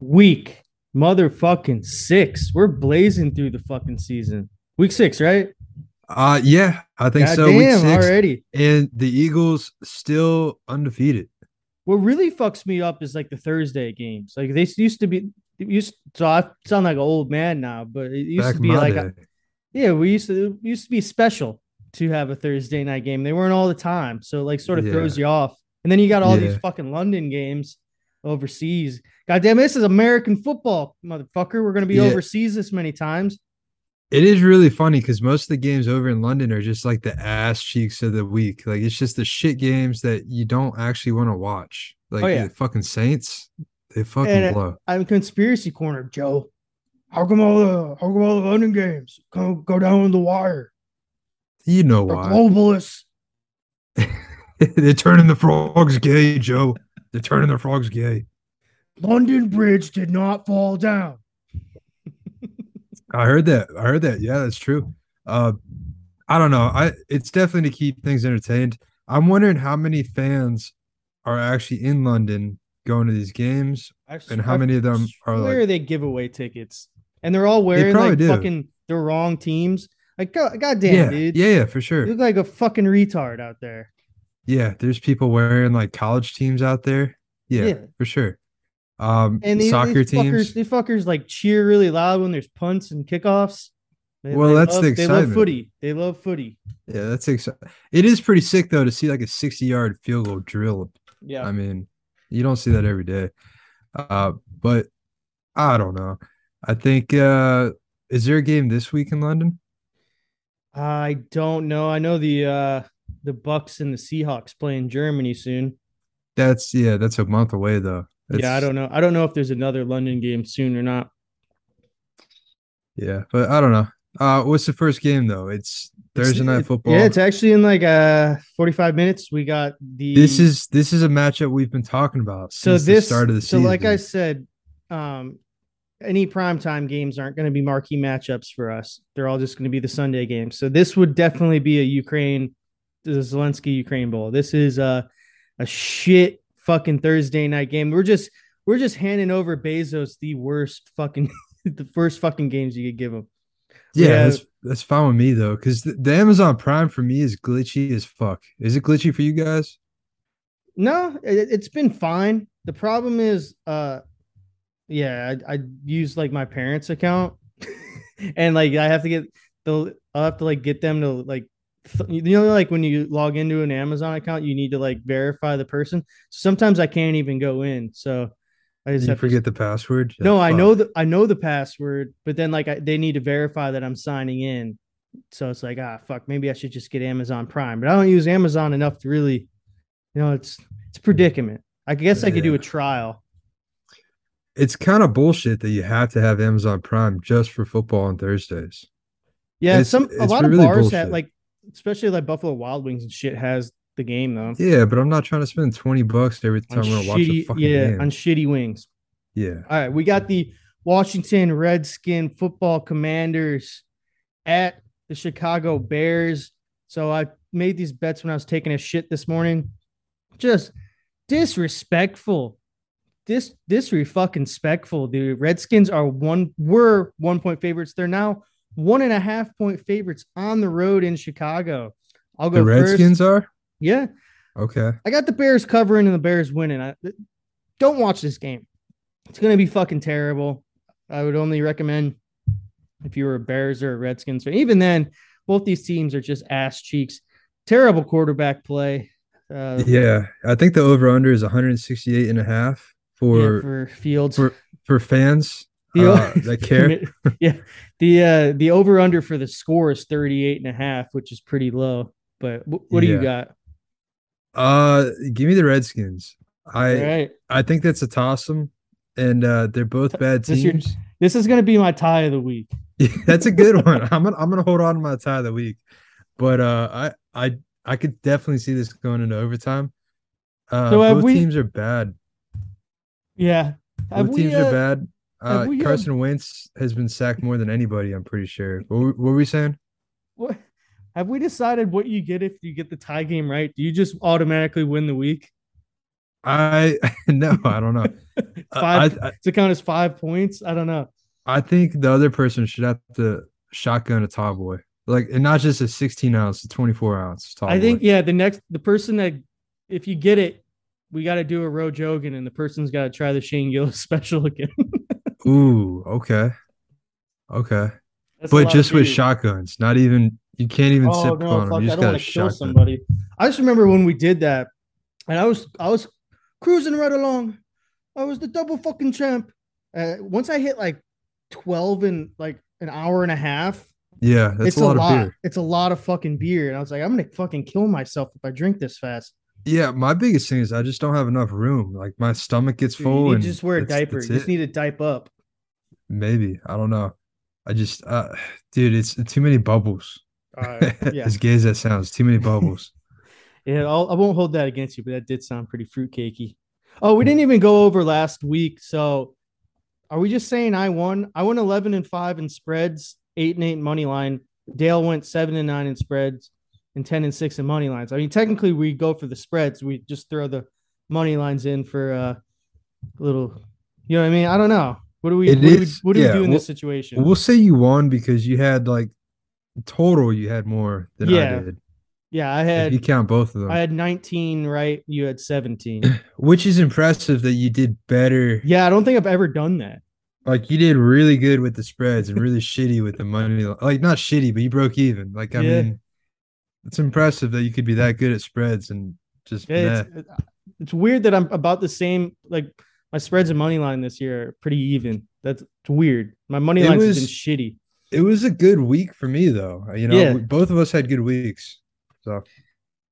Week motherfucking 6. We're blazing through the fucking season. Week 6, right? Yeah, I think so. Week 6 already. And the Eagles still undefeated. What really fucks me up is like the Thursday games. Like they used to be so I sound like an old man now, but it used to be like we used to be special to have a Thursday night game. They weren't all the time. So it like sort of throws you off. And then you got all these fucking London games overseas. Goddamn, this is American football, motherfucker. We're going to be overseas this many times. It is really funny because most of the games over in London are just like the ass cheeks of the week. Like it's just the shit games that you don't actually want to watch. Like the fucking Saints, they fucking blow. I'm conspiracy corner, Joe. How come all the London games go down on the wire? You know why? Globalists. They're turning the frogs gay, Joe. They're turning the frogs gay. London Bridge did not fall down. I heard that. Yeah, that's true. I don't know. It's definitely to keep things entertained. I'm wondering how many fans are actually in London going to these games, and how many of them are like. Where they give away tickets, and they're all wearing like fucking the wrong teams. Like goddamn, dude. Yeah, for sure. You look like a fucking retard out there. Yeah, there's people wearing like college teams out there. Yeah. For sure. And soccer teams. These fuckers like cheer really loud when there's punts and kickoffs. That's the excitement. They love footy. Yeah, that's exciting. It is pretty sick though to see like a 60-yard field goal drill. Yeah, I mean, you don't see that every day. But I don't know. I think is there a game this week in London? I don't know. I know the Bucks and the Seahawks play in Germany soon. That's a month away though. I don't know if there's another London game soon or not. Yeah, but I don't know. What's the first game though? It's Thursday Night Football. Yeah, it's actually in like 45 minutes. We got the. This is a matchup we've been talking about since the start of the season. So like I said, any primetime games aren't going to be marquee matchups for us. They're all just going to be the Sunday games. So this would definitely be the Zelensky Ukraine Bowl. This is a shit fucking Thursday night game. We're just handing over Bezos the worst fucking games you could give him. Yeah, that's fine with me though, because the Amazon Prime for me is glitchy as fuck. Is it glitchy for you guys? No, it's been fine. The problem is, I use like my parents' account, and like I'll have to get them to you know, like when you log into an Amazon account, you need to like verify the person. Sometimes I can't even go in, so I just forget the password. No, I know the password, but then like they need to verify that I'm signing in. So it's like fuck, maybe I should just get Amazon Prime, but I don't use Amazon enough to really, you know, it's a predicament. I guess I could do a trial. It's kind of bullshit that you have to have Amazon Prime just for football on Thursdays. Yeah, a lot of bars bullshit. Have like. Especially like Buffalo Wild Wings and shit has the game though. Yeah, but I'm not trying to spend $20 every time we're watching a fucking game. On shitty wings. Yeah. All right, we got the Washington Redskins football Commanders at the Chicago Bears. So I made these bets when I was taking a shit this morning. Just disrespectful. Disrespectful, dude. Redskins were 1-point favorites. They're now 1.5-point favorites on the road in Chicago. I'll go first. The Redskins are? Yeah. Okay. I got the Bears covering and the Bears winning. Don't watch this game. It's going to be fucking terrible. I would only recommend if you were a Bears or a Redskins fan. Even then, both these teams are just ass cheeks. Terrible quarterback play. I think the over-under is 168.5 for Fields. For fans. That care. The over under for the score is 38.5, which is pretty low. But what do you got? Give me the Redskins. I think that's a toss em, and they're both bad teams. This is going to be my tie of the week. Yeah, that's a good one. I'm gonna hold on to my tie of the week, but I could definitely see this going into overtime. Both teams are bad. Yeah, both teams are bad. Carson Wentz has been sacked more than anybody, I'm pretty sure. What were we saying? What have we decided what you get if you get the tie game right? Do you just automatically win the week? I don't know. To count as 5 points, I don't know. I think the other person should have to shotgun a tall boy, like, and not just a 16-ounce, a 24-ounce tall boy. I think, yeah, the person that, if you get it, we got to do a Roe Jogan, and the person's got to try the Shane Gillis special again. Ooh, okay. That's but just with shotguns, not even you can't even sip on them. You just gotta kill somebody. I just remember when we did that, and I was cruising right along. I was the double fucking champ. Once I hit like 12 in like an hour and a half. Yeah, that's a lot of beer. It's a lot of fucking beer. And I was like, I'm gonna fucking kill myself if I drink this fast. Yeah, my biggest thing is I just don't have enough room. Like my stomach gets full. You just wear a diaper. You just need to diaper up. Maybe. I don't know. I just dude, it's too many bubbles. Yeah. As gay as that sounds, too many bubbles. Yeah, I won't hold that against you, but that did sound pretty fruitcakey. Oh, we didn't even go over last week. So are we just saying I won? I won 11-5 in spreads, 8-8 money line. Dale went 7-9 in spreads and 10-6 in money lines. I mean, technically we go for the spreads. We just throw the money lines in for a little, you know what I mean? I don't know. What do we do in this situation? We'll say you won because you had like total. You had more than I did. Yeah, I had. If you count both of them. I had 19, right? You had 17, which is impressive that you did better. Yeah, I don't think I've ever done that. Like you did really good with the spreads and really shitty with the money. Like not shitty, but you broke even. Like I mean, it's impressive that you could be that good at spreads and just. Yeah, it's weird that I'm about the same. Like my spreads and money line this year are pretty even. That's weird. My money line has been shitty. It was a good week for me though. You know, both of us had good weeks. So. All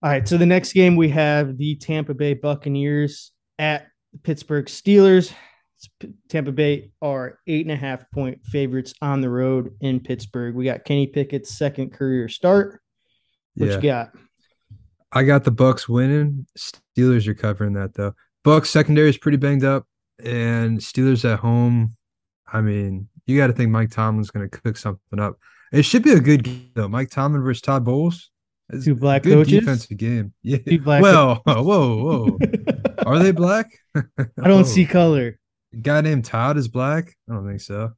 right, so the next game we have the Tampa Bay Buccaneers at the Pittsburgh Steelers. Tampa Bay are 8.5-point favorites on the road in Pittsburgh. We got Kenny Pickett's second career start. What you got? I got the Bucs winning. Steelers are covering that, though. Bucs secondary is pretty banged up, and Steelers at home, I mean, you got to think Mike Tomlin's going to cook something up. It should be a good game, though. Mike Tomlin versus Todd Bowles. It's two black good coaches. Defensive game. Yeah. Well, whoa. Are they black? I don't see color. A guy named Todd is black? I don't think so.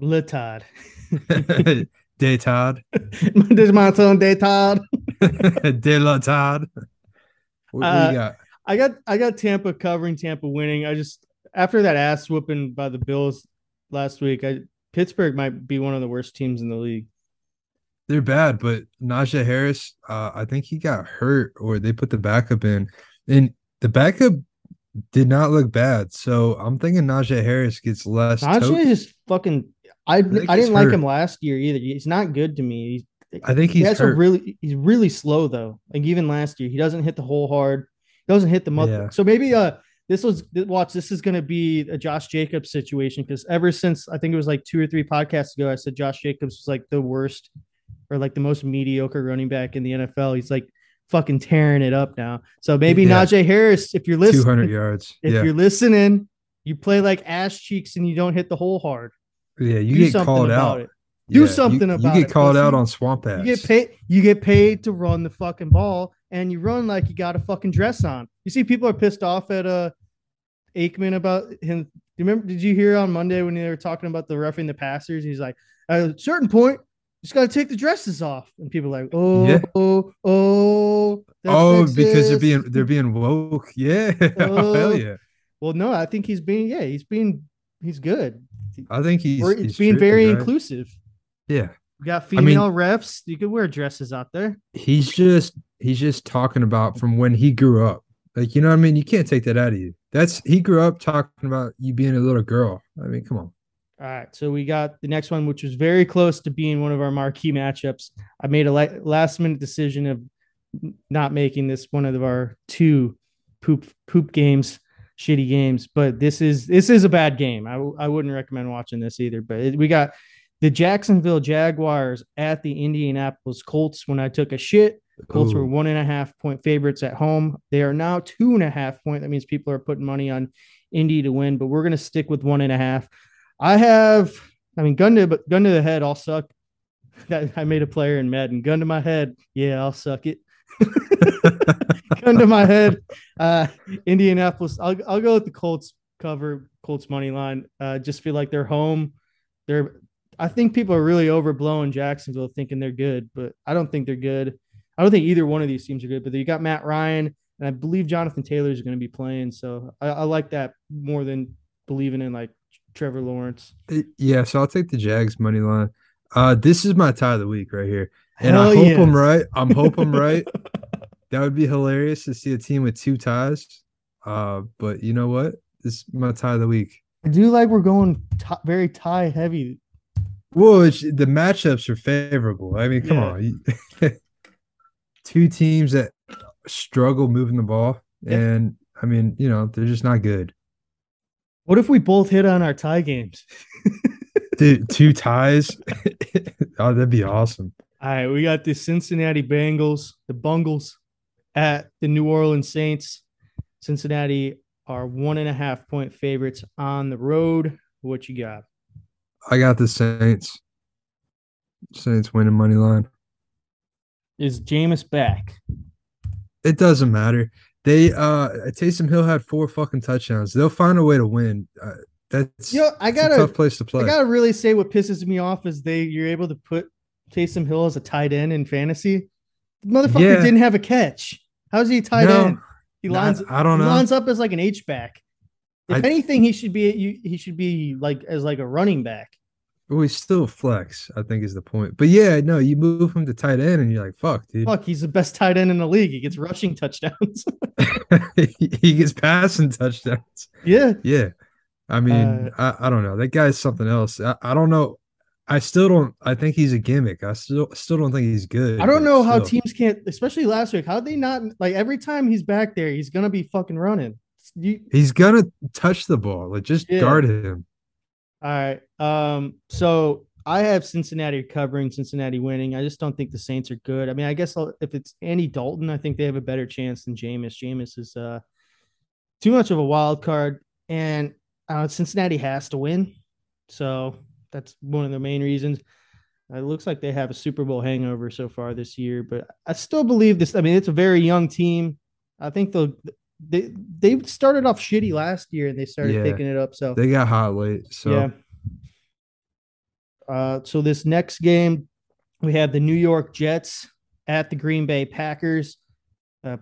Le Todd. De Todd. This is my son, De Todd. De La Todd. What do you got? I got Tampa covering, Tampa winning. I just after that ass whooping by the Bills last week, Pittsburgh might be one of the worst teams in the league. They're bad, but Najee Harris, I think he got hurt or they put the backup in. And the backup did not look bad. So I'm thinking Najee Harris gets less. Najee is fucking – I didn't like him last year either. He's not good to me. He's really slow, though. Like even last year, he doesn't hit the hole hard. He doesn't hit the mother. Yeah. So maybe this is going to be a Josh Jacobs situation because ever since I think it was like 2 or 3 podcasts ago, I said Josh Jacobs was like the worst – or like the most mediocre running back in the NFL. He's like fucking tearing it up now. So maybe Najee Harris, if you're listening, 200 yards. If you're listening, you play like ass cheeks and you don't hit the hole hard. Yeah, you get called out. Do something about it. You get called out on swamp ass. You get paid to run the fucking ball and you run like you got a fucking dress on. You see people are pissed off at Aikman about him. Did you hear on Monday when they were talking about the roughing the passers? He's like, at a certain point, just got to take the dresses off, and people are like, because they're being woke, hell yeah. Well, no, I think he's good. I think he's being very inclusive. Yeah, we got female refs. You could wear dresses out there. He's just talking about from when he grew up, like you know what I mean. You can't take that out of you. He grew up talking about you being a little girl. I mean, come on. All right, so we got the next one, which was very close to being one of our marquee matchups. I made a last-minute decision of not making this one of our two poop games, shitty games. But this is a bad game. I wouldn't recommend watching this either. But we got the Jacksonville Jaguars at the Indianapolis Colts. When I took a shit, the Colts were 1.5-point favorites at home. They are now 2.5-point. That means people are putting money on Indy to win, but we're going to stick with 1.5. Gun to the head, I'll suck. I made a player in Madden. Gun to my head. Yeah, I'll suck it. Gun to my head. Indianapolis. I'll go with the Colts cover, Colts money line. Just feel like they're home. I think people are really overblowing Jacksonville thinking they're good, but I don't think they're good. I don't think either one of these teams are good, but you got Matt Ryan, and I believe Jonathan Taylor is going to be playing. So I like that more than believing in like Trevor Lawrence. Yeah, so I'll take the Jags money line. This is my tie of the week right here. And hell, I hope I'm right. I'm hope I'm right. That would be hilarious to see a team with two ties. But you know what? This is my tie of the week. I do like we're going very tie heavy. Well, the matchups are favorable. I mean, come on. Two teams that struggle moving the ball. Yeah. And, I mean, you know, they're just not good. What if we both hit on our tie games? Dude, two ties? Oh, that'd be awesome. All right, we got the Cincinnati Bengals, the Bungles, at the New Orleans Saints. Cincinnati are 1.5-point favorites on the road. What you got? I got the Saints. Saints winning money line. Is Jameis back? It doesn't matter. They Taysom Hill had 4 fucking touchdowns. They'll find a way to win. That's a tough place to play. I gotta really say what pisses me off is you're able to put Taysom Hill as a tight end in fantasy. The motherfucker didn't have a catch. How is he tight end? He lines up as like an H back. If anything, he should be like as like a running back. Well, he's still flex, I think, is the point. But yeah, no, you move him to tight end, and you're like, "Fuck, dude." Fuck, he's the best tight end in the league. He gets rushing touchdowns. He gets passing touchdowns. Yeah, yeah. I mean, I don't know. That guy's something else. I don't know. I still don't. I think he's a gimmick. I still don't think he's good. I don't know how teams can't, especially last week. How they not like every time he's back there, he's gonna be fucking running. He's gonna touch the ball. Like just guard him. All right. So I have Cincinnati covering, Cincinnati winning. I just don't think the Saints are good. I mean, I guess if it's Andy Dalton, I think they have a better chance than Jameis. Jameis is too much of a wild card, and Cincinnati has to win. So that's one of the main reasons. It looks like they have a Super Bowl hangover so far this year, but I still believe this. I mean, it's a very young team. I think they started off shitty last year and they started picking it up. So they got hot late. So so this next game, we have the New York Jets at the Green Bay Packers.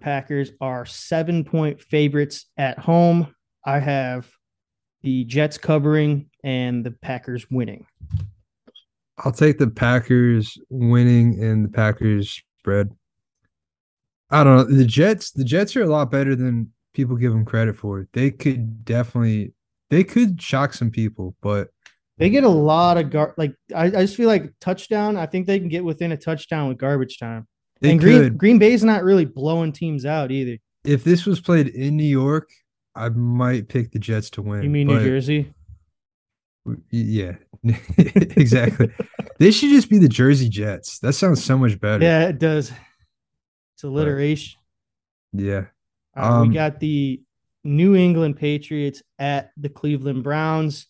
Packers are 7-point favorites at home. I have the Jets covering and the Packers winning. I'll take the Packers winning and the Packers spread. I don't know. The Jets are a lot better than people give them credit for. They could shock some people, but they get a lot of I just feel like touchdown. I think they can get within a touchdown with garbage time. And Green Bay's not really blowing teams out either. If this was played in New York, I might pick the Jets to win. You mean New Jersey? Yeah, exactly. They should just be the Jersey Jets. That sounds so much better. Yeah, it does. Alliteration. Yeah. We got the New England Patriots at the Cleveland Browns.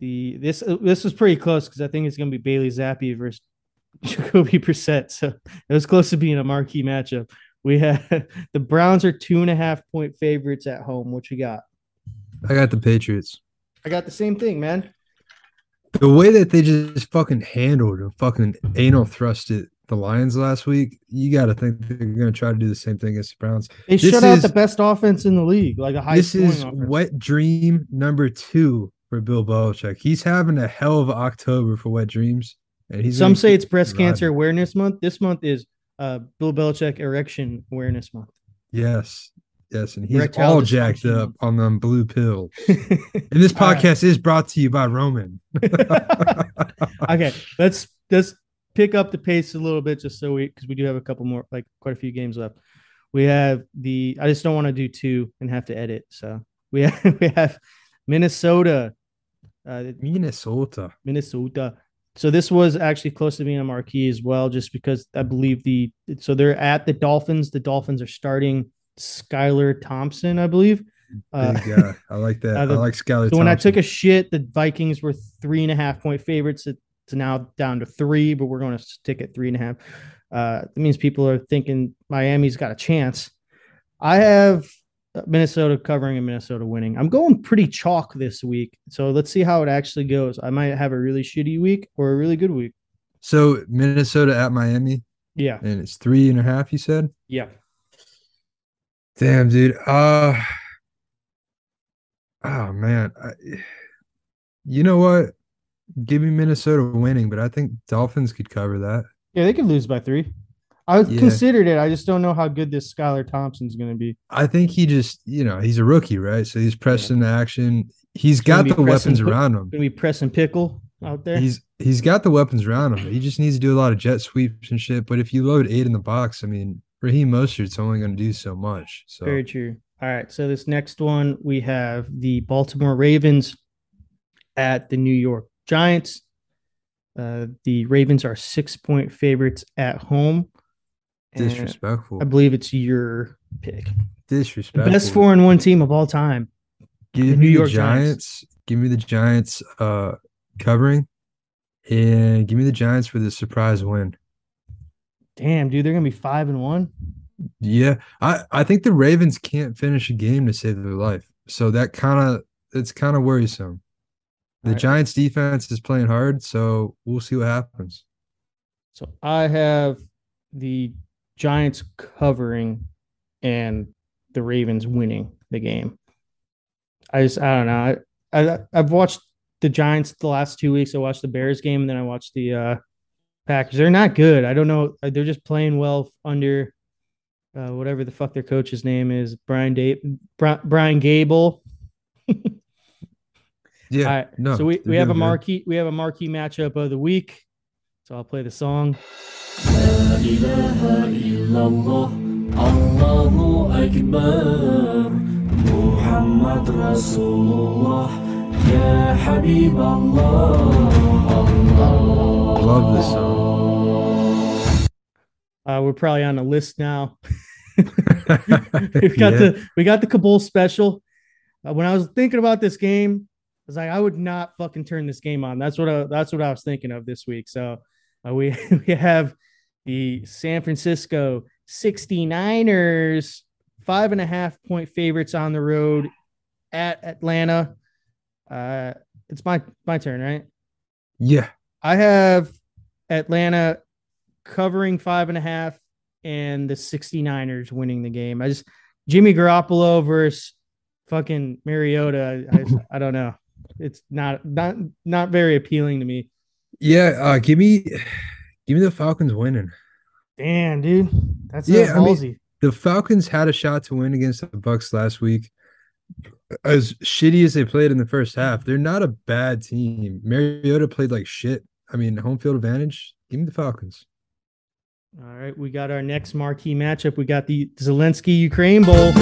This was pretty close because I think it's going to be Bailey Zappi versus Jacoby Brissett. So it was close to being a marquee matchup. We had the Browns are 2.5-point favorites at home. What you got? I got the Patriots. I got the same thing, man. The way that they just fucking handled and fucking anal thrusted the Lions last week, you got to think they're going to try to do the same thing against the Browns. They shut out the best offense in the league, like a high scoring offense. This is wet dream number 2 for Bill Belichick. He's having a hell of October for wet dreams. And some say it's breast cancer awareness month. This month is Bill Belichick erection awareness month. Yes. Yes, and he's all jacked up on them blue pills. And this podcast is brought to you by Roman. Okay, let's pick up the pace a little bit just so because we do have a couple more, like quite a few games left. We have I just don't want to do 2 and have to edit. So we have Minnesota. Minnesota. So this was actually close to being a marquee as well, just because I believe they're at the Dolphins. The Dolphins are starting Skylar Thompson, I believe. Yeah, I like that. I like Skylar Thompson. When I took a shit, the Vikings were 3.5-point favorites. It's now down to 3, but we're going to stick at 3.5. It means people are thinking Miami's got a chance. I have Minnesota covering and Minnesota winning. I'm going pretty chalk this week, so let's see how it actually goes. I might have a really shitty week or a really good week. So Minnesota at Miami? Yeah. And it's 3.5, you said? Yeah. Damn, dude. Oh, man. You know what? Give me Minnesota winning, but I think Dolphins could cover that. Yeah, they could lose by 3. I considered it. I just don't know how good this Skylar Thompson's going to be. I think he just, he's a rookie, right? So he's pressed into action. He's got the weapons around him. Can we press and pickle out there? He's got the weapons around him. He just needs to do a lot of jet sweeps and shit. But if you load 8 in the box, I mean, Raheem Mostert's only going to do so much. So. Very true. All right. So this next one, we have the Baltimore Ravens at the New York Giants. The Ravens are 6-point favorites at home. Disrespectful. I believe it's your pick. Disrespectful. The best 4-1 team of all time. Give me the Giants. Give me the Giants covering, and give me the Giants with a surprise win. Damn, dude, they're gonna be 5-1. Yeah, I think the Ravens can't finish a game to save their life, so it's kind of worrisome. The Giants defense is playing hard, so we'll see what happens. So I have the Giants covering and the Ravens winning the game. I don't know. I've watched the Giants the last 2 weeks. I watched the Bears game, and then I watched the Packers. They're not good. I don't know. They're just playing well under whatever the fuck their coach's name is, Brian Gable. Yeah. All right. No, so we have a marquee good. We have a marquee matchup of the week. So I'll play the song. Love this song. We're probably on a list now. We got the Kabul special. When I was thinking about this game, I was like, I would not fucking turn this game on. That's what I was thinking of this week. So we have the San Francisco 69ers, 5.5-point favorites on the road at Atlanta. It's my turn, right? Yeah. I have Atlanta covering 5.5 and the 69ers winning the game. Jimmy Garoppolo versus fucking Mariota. I don't know. It's not very appealing to me. Yeah, give me the Falcons winning. Damn, dude, that's ballsy. I mean, the Falcons had a shot to win against the Bucs last week. As shitty as they played in the first half, they're not a bad team. Mariota played like shit. I mean, home field advantage. Give me the Falcons. All right, we got our next marquee matchup. We got the Zelensky Ukraine Bowl.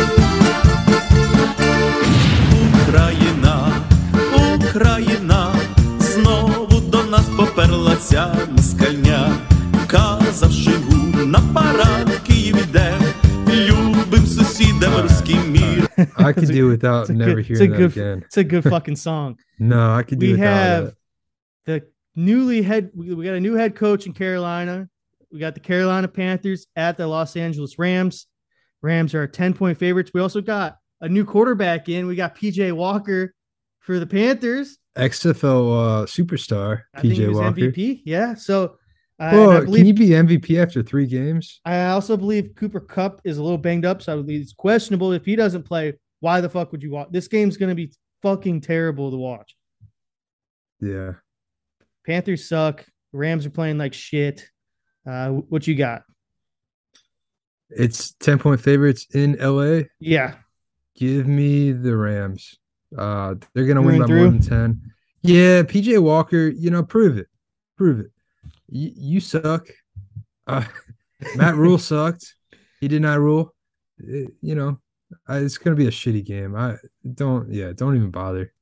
Україна знову до нас поперлася москальня, казавши гу на парад Київ іде, любим сусідам руський мір. I could do without never hearing that again. It's a good fucking song. No, I could do without that. We got a new head coach in Carolina. We got the Carolina Panthers at the Los Angeles Rams. Rams are 10-point favorites. We also got a new quarterback in. We got PJ Walker. For the Panthers, XFL superstar PJ Walker, MVP. Yeah, so can you be MVP after 3 games? I also believe Cooper Kupp is a little banged up, so I believe it's questionable if he doesn't play. Why the fuck would you watch? This game's going to be fucking terrible to watch. Yeah, Panthers suck. Rams are playing like shit. What you got? It's 10-point favorites in LA. Yeah, give me the Rams. They're going to win by more than 10. Yeah, PJ Walker, prove it. You suck. Matt Rule sucked. He did not rule. It's going to be a shitty game. Don't even bother.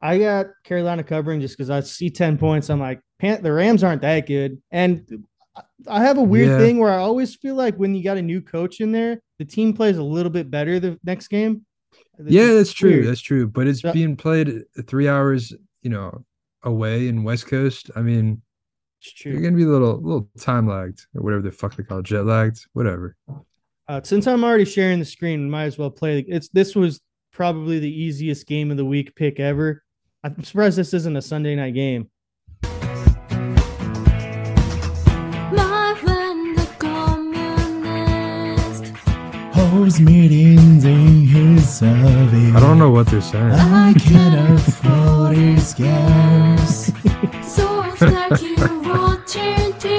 I got Carolina covering just because I see 10 points. I'm like, the Rams aren't that good. And I have a weird thing where I always feel like when you got a new coach in there, the team plays a little bit better the next game. That's true. But it's being played 3 hours, away in West Coast. I mean, It's true. You're gonna be a little time lagged or whatever the fuck they call it, jet lagged, whatever. Since I'm already sharing the screen, we might as well play. This was probably the easiest game of the week pick ever. I'm surprised this isn't a Sunday night game. I don't know what they're saying. I can't afford his gas.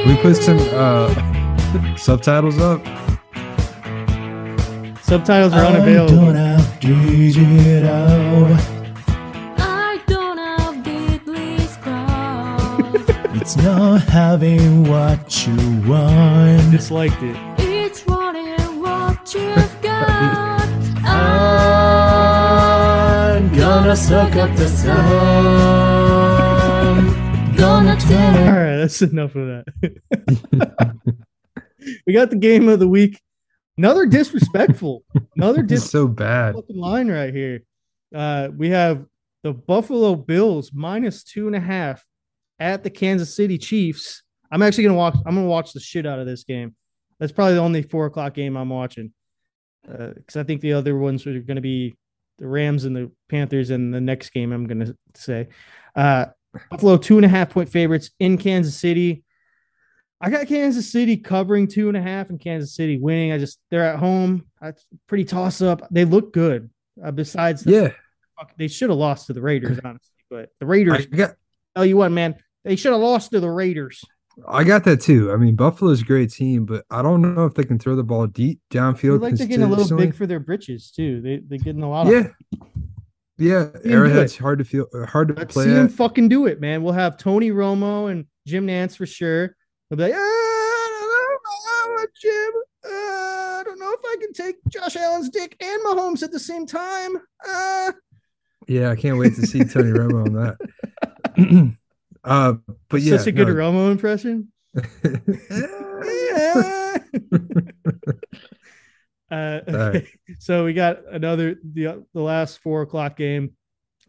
We put some subtitles up. Subtitles are unavailable. I don't have digital. It's not having what you want. Disliked it. It's wanting what you've got. I'm gonna suck up the sun. Gonna turn. All right, that's enough of that. We got the game of the week. Another disrespectful. So bad. Fucking line right here. We have the Buffalo Bills -2.5 at the Kansas City Chiefs. I'm actually gonna watch. I'm gonna watch the shit out of this game. That's probably the only 4:00 game I'm watching because I think the other ones are gonna be the Rams and the Panthers. And the next game I'm gonna say Buffalo 2.5 point favorites in Kansas City. I got Kansas City covering 2.5 and Kansas City winning. They're at home. It's pretty toss up. They look good. Besides, they should have lost to the Raiders, honestly. But the Raiders, tell you what, man, they should have lost to the Raiders. I got that too. I mean, Buffalo's a great team, but I don't know if they can throw the ball deep downfield. Like they're getting a little big for their britches too. They're getting a lot. Yeah. Arrowhead's hard to play. Let's see him fucking do it, man. We'll have Tony Romo and Jim Nantz for sure. I'll be like, Jim. I don't know if I can take Josh Allen's dick and Mahomes at the same time. Yeah, I can't wait to see Tony Romo on that. But yeah, such a good Romo impression. Okay. So we got the last 4:00 game.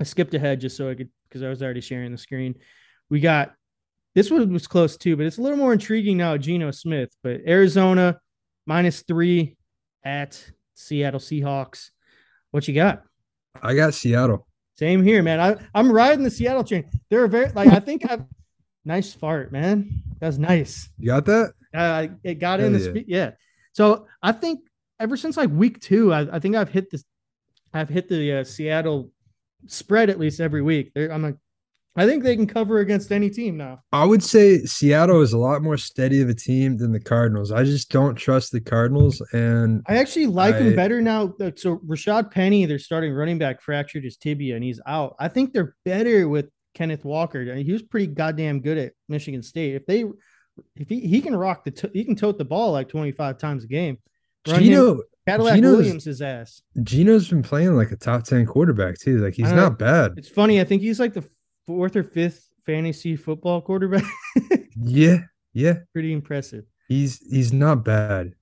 I skipped ahead just so I could because I was already sharing the screen. We got. This one was close too, but it's a little more intriguing now. Geno Smith, but Arizona -3 at Seattle Seahawks. What you got? I got Seattle. Same here, man. I'm riding the Seattle train. They're very like I think I've nice fart, man. That's nice. You got that? It got in the yeah. So I think ever since like week 2, I think I've hit the Seattle spread at least every week. I'm like. I think they can cover against any team now. I would say Seattle is a lot more steady of a team than the Cardinals. I just don't trust the Cardinals, and I actually like them better now. So Rashad Penny, their starting running back, fractured his tibia, and he's out. I think they're better with Kenneth Walker. I mean, he was pretty goddamn good at Michigan State. If he can rock he can tote the ball like 25 times a game. Cadillac Williams' ass. Geno's been playing like a top 10 quarterback too. Like he's not bad. It's funny. I think he's like the 4th or 5th fantasy football quarterback. Yeah. Pretty impressive. He's not bad.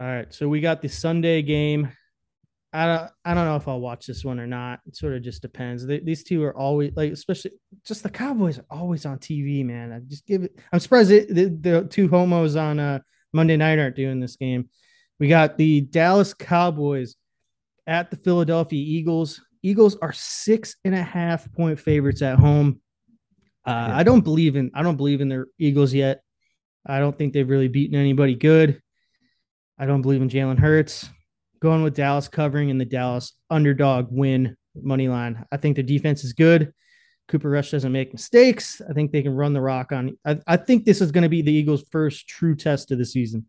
All right, so we got the Sunday game. I don't know if I'll watch this one or not. It sort of just depends. These two are always like, especially just the Cowboys are always on TV, man. I'm surprised the two homos on Monday night aren't doing this game. We got the Dallas Cowboys at the Philadelphia Eagles. Eagles are 6.5 point favorites at home. I don't believe in their Eagles yet. I don't think they've really beaten anybody good. I don't believe in Jalen Hurts. Going with Dallas covering and the Dallas underdog win money line. I think their defense is good. Cooper Rush doesn't make mistakes. I think they can run the rock on. I think this is going to be the Eagles' first true test of the season.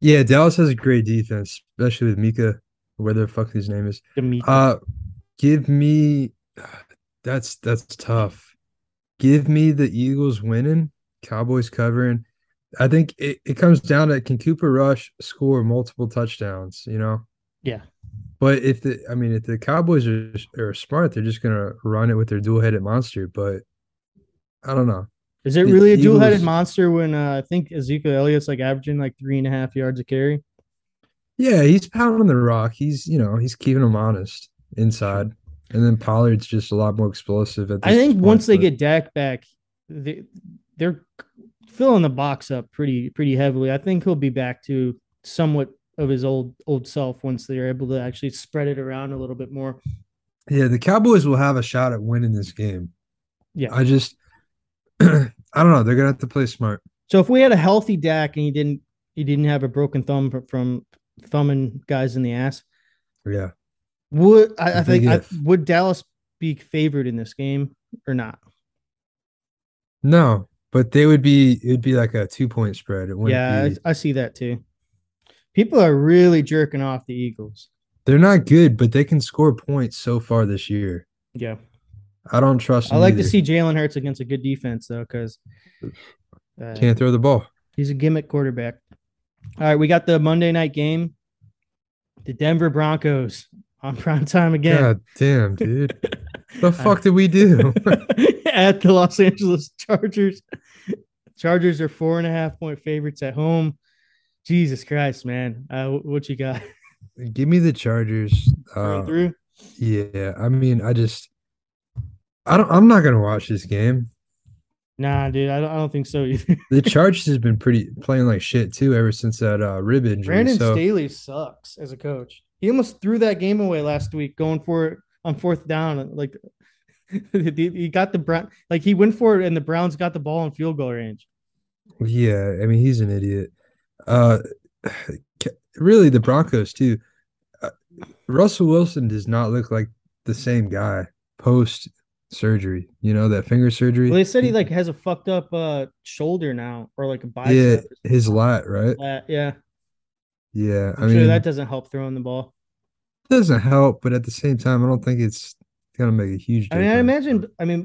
Yeah, Dallas has a great defense, especially with Mika, whatever the fuck his name is. Mika. Give me that's tough. Give me the Eagles winning, Cowboys covering. I think it comes down to can Cooper Rush score multiple touchdowns, you know? Yeah. But if the Cowboys are smart, they're just gonna run it with their dual-headed monster. But I don't know. Is it really a dual-headed monster when I think Ezekiel Elliott's like averaging like 3.5 yards a carry? Yeah, he's pounding the rock. He's keeping them honest. Inside, and then Pollard's just a lot more explosive. I think once they get Dak back, they're filling the box up pretty heavily. I think he'll be back to somewhat of his old self once they're able to actually spread it around a little bit more. Yeah, the Cowboys will have a shot at winning this game. Yeah. I just – I don't know. They're going to have to play smart. So if we had a healthy Dak and he didn't have a broken thumb from thumbing guys in the ass. Yeah. Would Dallas be favored in this game or not? No, but they would be. It'd be like a 2-point spread. I see that too. People are really jerking off the Eagles. They're not good, but they can score points so far this year. Yeah, I don't trust them. I like to see Jalen Hurts against a good defense though, because can't throw the ball. He's a gimmick quarterback. All right, we got the Monday night game. The Denver Broncos on primetime again. God damn, dude. The fuck did we do? At the Los Angeles Chargers. Chargers are 4.5-point favorites at home. Jesus Christ, man. What you got? Give me the Chargers. Through? Yeah, I mean, I'm not going to watch this game. Nah, dude, I don't think so either. The Chargers has been playing like shit too ever since that rib injury. Brandon Staley sucks as a coach. He almost threw that game away last week, going for it on 4th down. Like he got the Brown, like he went for it, and the Browns got the ball in field goal range. Yeah, I mean he's an idiot. Really, the Broncos too. Russell Wilson does not look like the same guy post surgery, you know, that finger surgery. Well, they said he like has a fucked up shoulder now, or like a bicep. Yeah, his lat, right? Yeah. I mean, that doesn't help throwing the ball. It doesn't help, but at the same time, I don't think it's gonna make a huge difference. I mean, I imagine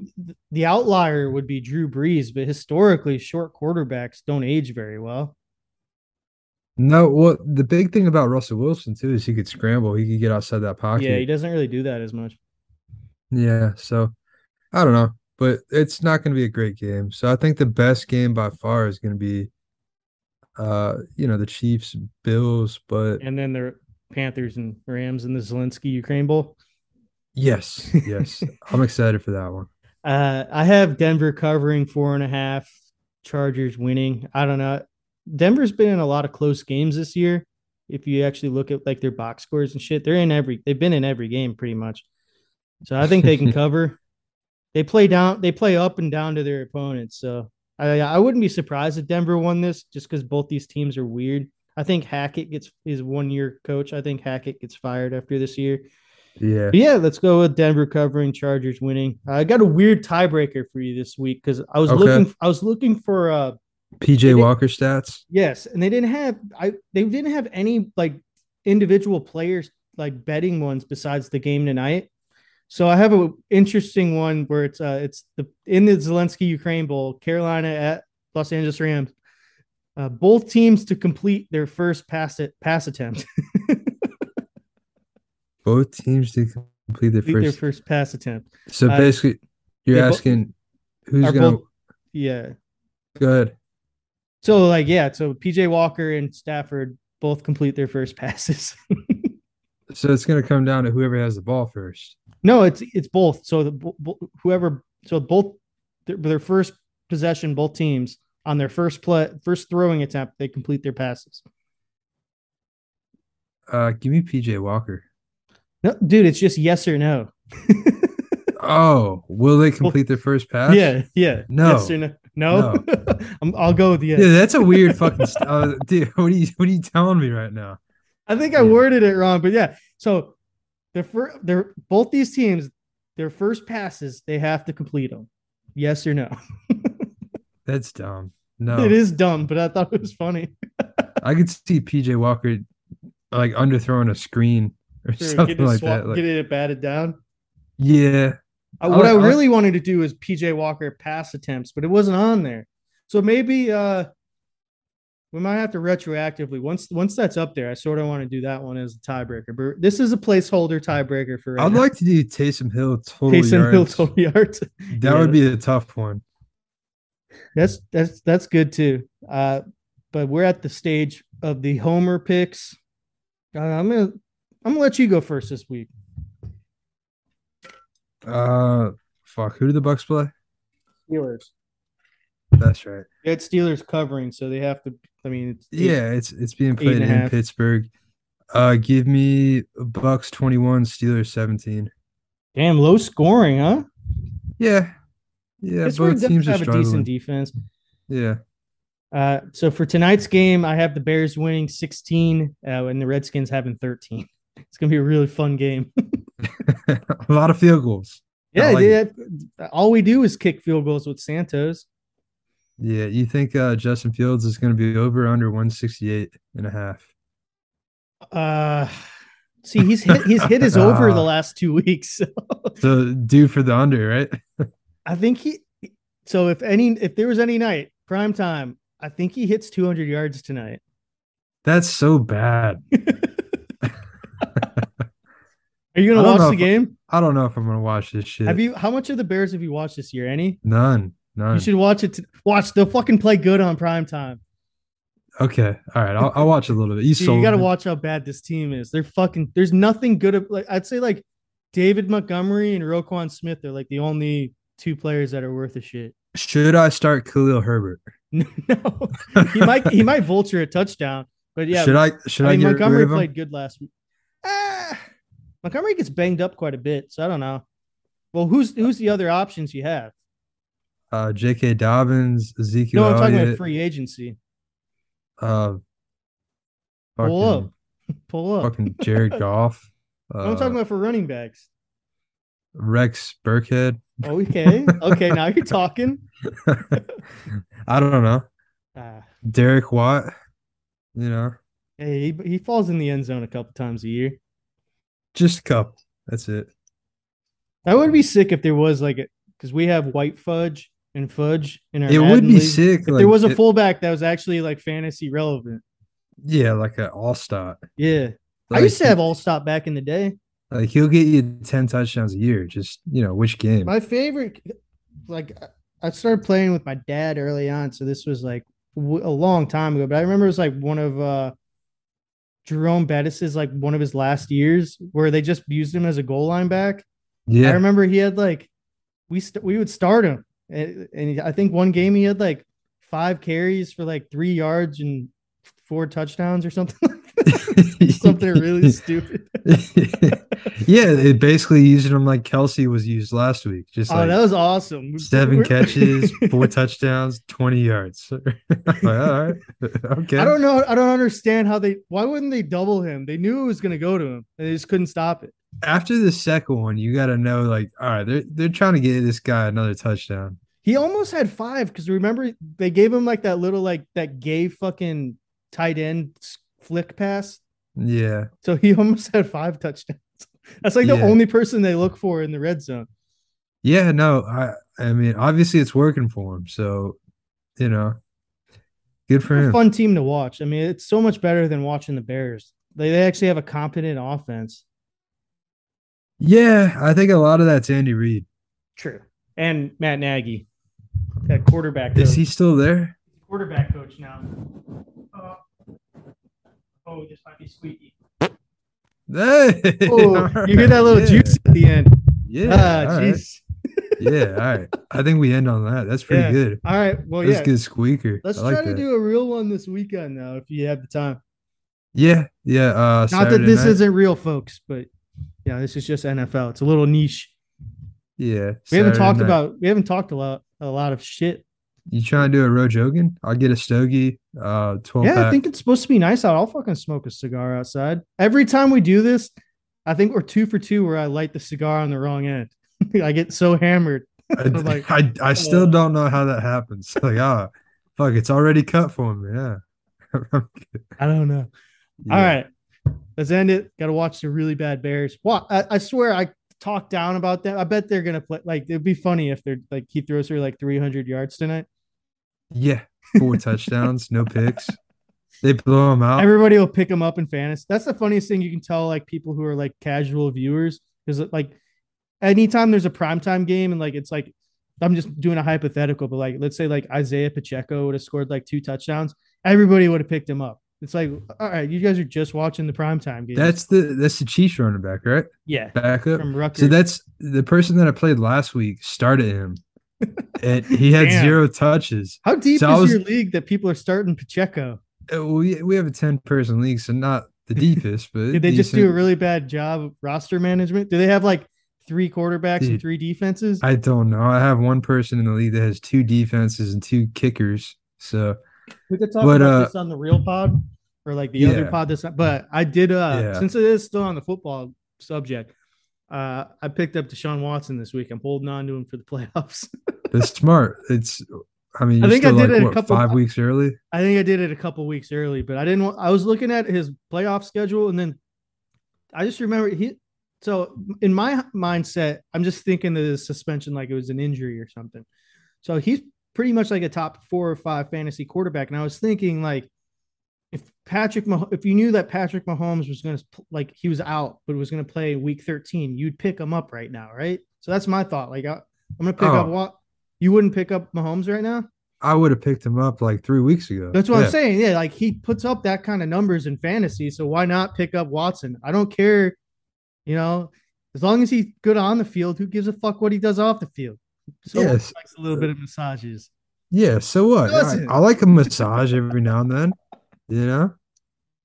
the outlier would be Drew Brees, but historically, short quarterbacks don't age very well. No, well, the big thing about Russell Wilson too is he could scramble. He could get outside that pocket. Yeah, he doesn't really do that as much. Yeah, so. I don't know, but it's not going to be a great game. So I think the best game by far is going to be, the Chiefs, Bills, and then the Panthers and Rams in the Zelensky Ukraine Bowl. Yes, I'm excited for that one. I have Denver covering 4.5, Chargers winning. I don't know. Denver's been in a lot of close games this year. If you actually look at like their box scores and shit, they've been in every game pretty much. So I think they can cover. They play up and down to their opponents. So I wouldn't be surprised if Denver won this, just because both these teams are weird. I think Hackett gets his 1-year coach. I think Hackett gets fired after this year. Yeah. But yeah, let's go with Denver covering, Chargers winning. I got a weird tiebreaker for you this week because I was looking for PJ Walker stats. Yes, and they didn't have any like individual players like betting ones besides the game tonight. So I have an interesting one where it's in the Zelensky Ukraine Bowl, Carolina at Los Angeles Rams. Both teams to complete their first pass attempt. Both teams to complete their first pass attempt. So basically, you're asking who's going to? Yeah. Go ahead. So so PJ Walker and Stafford both complete their first passes. So it's going to come down to whoever has the ball first. No, it's both. So their first possession, both teams on their first throwing attempt, they complete their passes. Give me PJ Walker. No, dude, it's just yes or no. Oh, will they complete their first pass? Yeah. No. Yes or no? No. I'll go with yes. Yeah, that's a weird fucking dude. What are you telling me right now? I think I worded it wrong, but yeah. So both these teams, their first passes, they have to complete them. Yes or no? That's dumb. No, it is dumb, but I thought it was funny. I could see PJ Walker like underthrowing a screen or something like that. Like, getting it batted down. Yeah. What I really wanted to do was PJ Walker pass attempts, but it wasn't on there. So maybe we might have to retroactively once that's up there. I sort of want to do that one as a tiebreaker, but this is a placeholder tiebreaker for. I'd like to do Taysom Hill total yards. That would be a tough one. That's good too. But we're at the stage of the homer picks. I'm gonna let you go first this week. Fuck. Who do the Bucks play? Steelers. That's right. Yeah, it's Steelers covering, so they have to. I mean, it's it's being played in Pittsburgh. Give me Bucks 21, Steelers 17. Damn, low scoring, huh? Yeah, yeah. Both teams have a decent defense. Yeah. So for tonight's game, I have the Bears winning 16 and the Redskins having 13. It's going to be a really fun game. A lot of field goals. Yeah, all we do is kick field goals with Santos. Yeah, you think Justin Fields is going to be over under 168.5? See, his hit is over the last 2 weeks. So due for the under, right? I think if there was any night, prime time, I think he hits 200 yards tonight. That's so bad. Are you going to watch the game? I don't know if I'm going to watch this shit. How much of the Bears have you watched this year? Any? None. You should watch it. They'll fucking play good on prime time. Okay. All right. I'll watch a little bit. You got to watch how bad this team is. They're fucking, there's nothing good. I'd say like David Montgomery and Roquan Smith are like the only two players that are worth a shit. Should I start Khalil Herbert? No. He might vulture a touchdown, but yeah. Should I get Montgomery rid of him? Played good last week. Montgomery gets banged up quite a bit, so I don't know. Well, who's the other options you have? J.K. Dobbins, Ezekiel. No, I'm talking about free agency. Pull up. Fucking Jared Goff. No, I'm talking about for running backs. Rex Burkhead. Okay. Now you're talking. I don't know. Derek Watt. You know. Hey, he falls in the end zone a couple times a year. Just a cup. That's it. That would be sick if there was because we have white fudge and fudge in our. It would be sick. If there was a fullback that was actually like fantasy relevant. Yeah, like an all-star. Yeah. I used to have all-star back in the day. Like he'll get you 10 touchdowns a year. Just, which game. My favorite, I started playing with my dad early on. So this was like a long time ago, but I remember it was like one of, Jerome Bettis is like one of his last years where they just used him as a goal line back. Yeah. I remember he had we would start him. And I think one game he had like 5 carries for like 3 yards and 4 touchdowns or something. Something really stupid. Yeah. It basically using him like Kelsey was used last week. Just that was awesome. 7 catches, 4 touchdowns, 20 yards. Like, all right. Okay. I don't know. I don't understand why wouldn't they double him? They knew it was going to go to him and they just couldn't stop it. After the second one, you got to know, all right, they're trying to get this guy another touchdown. He almost had 5 because remember they gave him like that little, that gay fucking tight end flick pass. Yeah. So he almost had 5 touchdowns. That's the only person they look for in the red zone. Yeah, no. I mean, obviously it's working for him. So, good for him. A fun team to watch. I mean, it's so much better than watching the Bears. They actually have a competent offense. Yeah, I think a lot of that's Andy Reid. True. And Matt Nagy. That quarterback coach. Is he still there? Quarterback coach now. Oh, this might be squeaky. Hey, you hear that little juice at the end? Yeah. Jeez. Right. Yeah, all right. I think we end on that. That's pretty good. All right. Well, that's good squeaker. Let's try to do a real one this weekend, though, if you have the time. Yeah. Yeah. Not Saturday that this night. Isn't real, folks, but this is just NFL. It's a little niche. Yeah. We haven't talked a lot of shit. You trying to do a Rojogan? I'll get a stogie. 12. Yeah, pack. I think it's supposed to be nice out. I'll fucking smoke a cigar outside. Every time we do this, I think we're 2 for 2 where I light the cigar on the wrong end. I get so hammered. I still don't know how that happens. Fuck, it's already cut for me. Yeah. I don't know. Yeah. All right. Let's end it. Got to watch the really bad Bears. What? I swear I talk down about them. I bet they're going to play. It'd be funny if they're he throws her 300 yards tonight. Yeah. 4 touchdowns, no picks. They blow him out. Everybody will pick him up in fantasy. That's the funniest thing you can tell, people who are casual viewers, because anytime there's a primetime game and it's I'm just doing a hypothetical, but let's say Isaiah Pacheco would have scored 2 touchdhdowns, everybody would have picked him up. It's all right, you guys are just watching the primetime game. That's the Chiefs running back, right? Yeah, backup from Rutgers. So that's the person that I played last week started him. He had zero touches. How deep is your league that people are starting Pacheco? We have a 10-person league, so not the deepest. But did they just do a really bad job of roster management? Do they have like 3 quarterbacks and 3 defenses? I don't know. I have one person in the league that has 2 defenses and 2 kickers. So we could talk about this on the real pod or like the other pod. But I did since it is still on the football subject. I picked up Deshaun Watson this week. I'm holding on to him for the playoffs. That's smart. I think I did it a couple 5 weeks early. I think I did it a couple weeks early, but I was looking at his playoff schedule, and then I just remember So in my mindset, I'm just thinking of his suspension like it was an injury or something. So he's pretty much like a top 4 or 5 fantasy quarterback, and I was thinking like, if you knew that Patrick Mahomes was going to he was out, but was going to play week 13, you'd pick him up right now, right? So that's my thought. Like I'm going to pick up what you wouldn't pick up Mahomes right now. I would have picked him up like 3 weeks ago. That's what I'm saying. Yeah, like he puts up that kind of numbers in fantasy, so why not pick up Watson? I don't care, as long as he's good on the field. Who gives a fuck what he does off the field? So yes, likes a little bit of massages. Yeah, so what? I like a massage every now and then.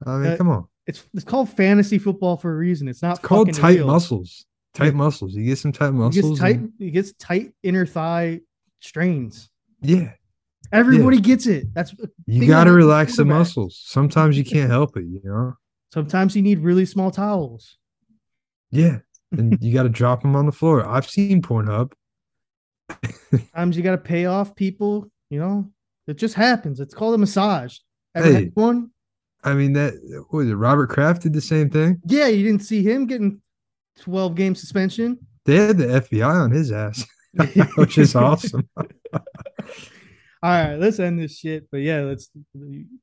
Come on. It's called fantasy football for a reason. It's called tight muscles. Tight muscles. You get some tight muscles. He gets tight inner thigh strains. Yeah. Everybody gets it. That's you got to relax the muscles. Sometimes you can't help it. Sometimes you need really small towels. Yeah, and you got to drop them on the floor. I've seen Pornhub. Sometimes you got to pay off people. It just happens. It's called a massage. Robert Kraft did the same thing. Yeah, you didn't see him getting 12-game suspension. They had the FBI on his ass, which is awesome. All right, let's end this shit. But yeah,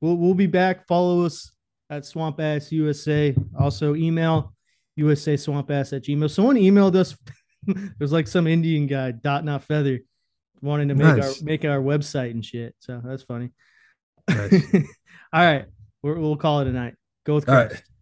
we'll be back. Follow us at SwampAssUSA. Also, email USASwampAss@gmail.com. Someone emailed us. There's like some Indian guy, Dot Not Feather, wanting to make our website and shit. So that's funny. Nice. All right, we'll call it a night. Go with Chris.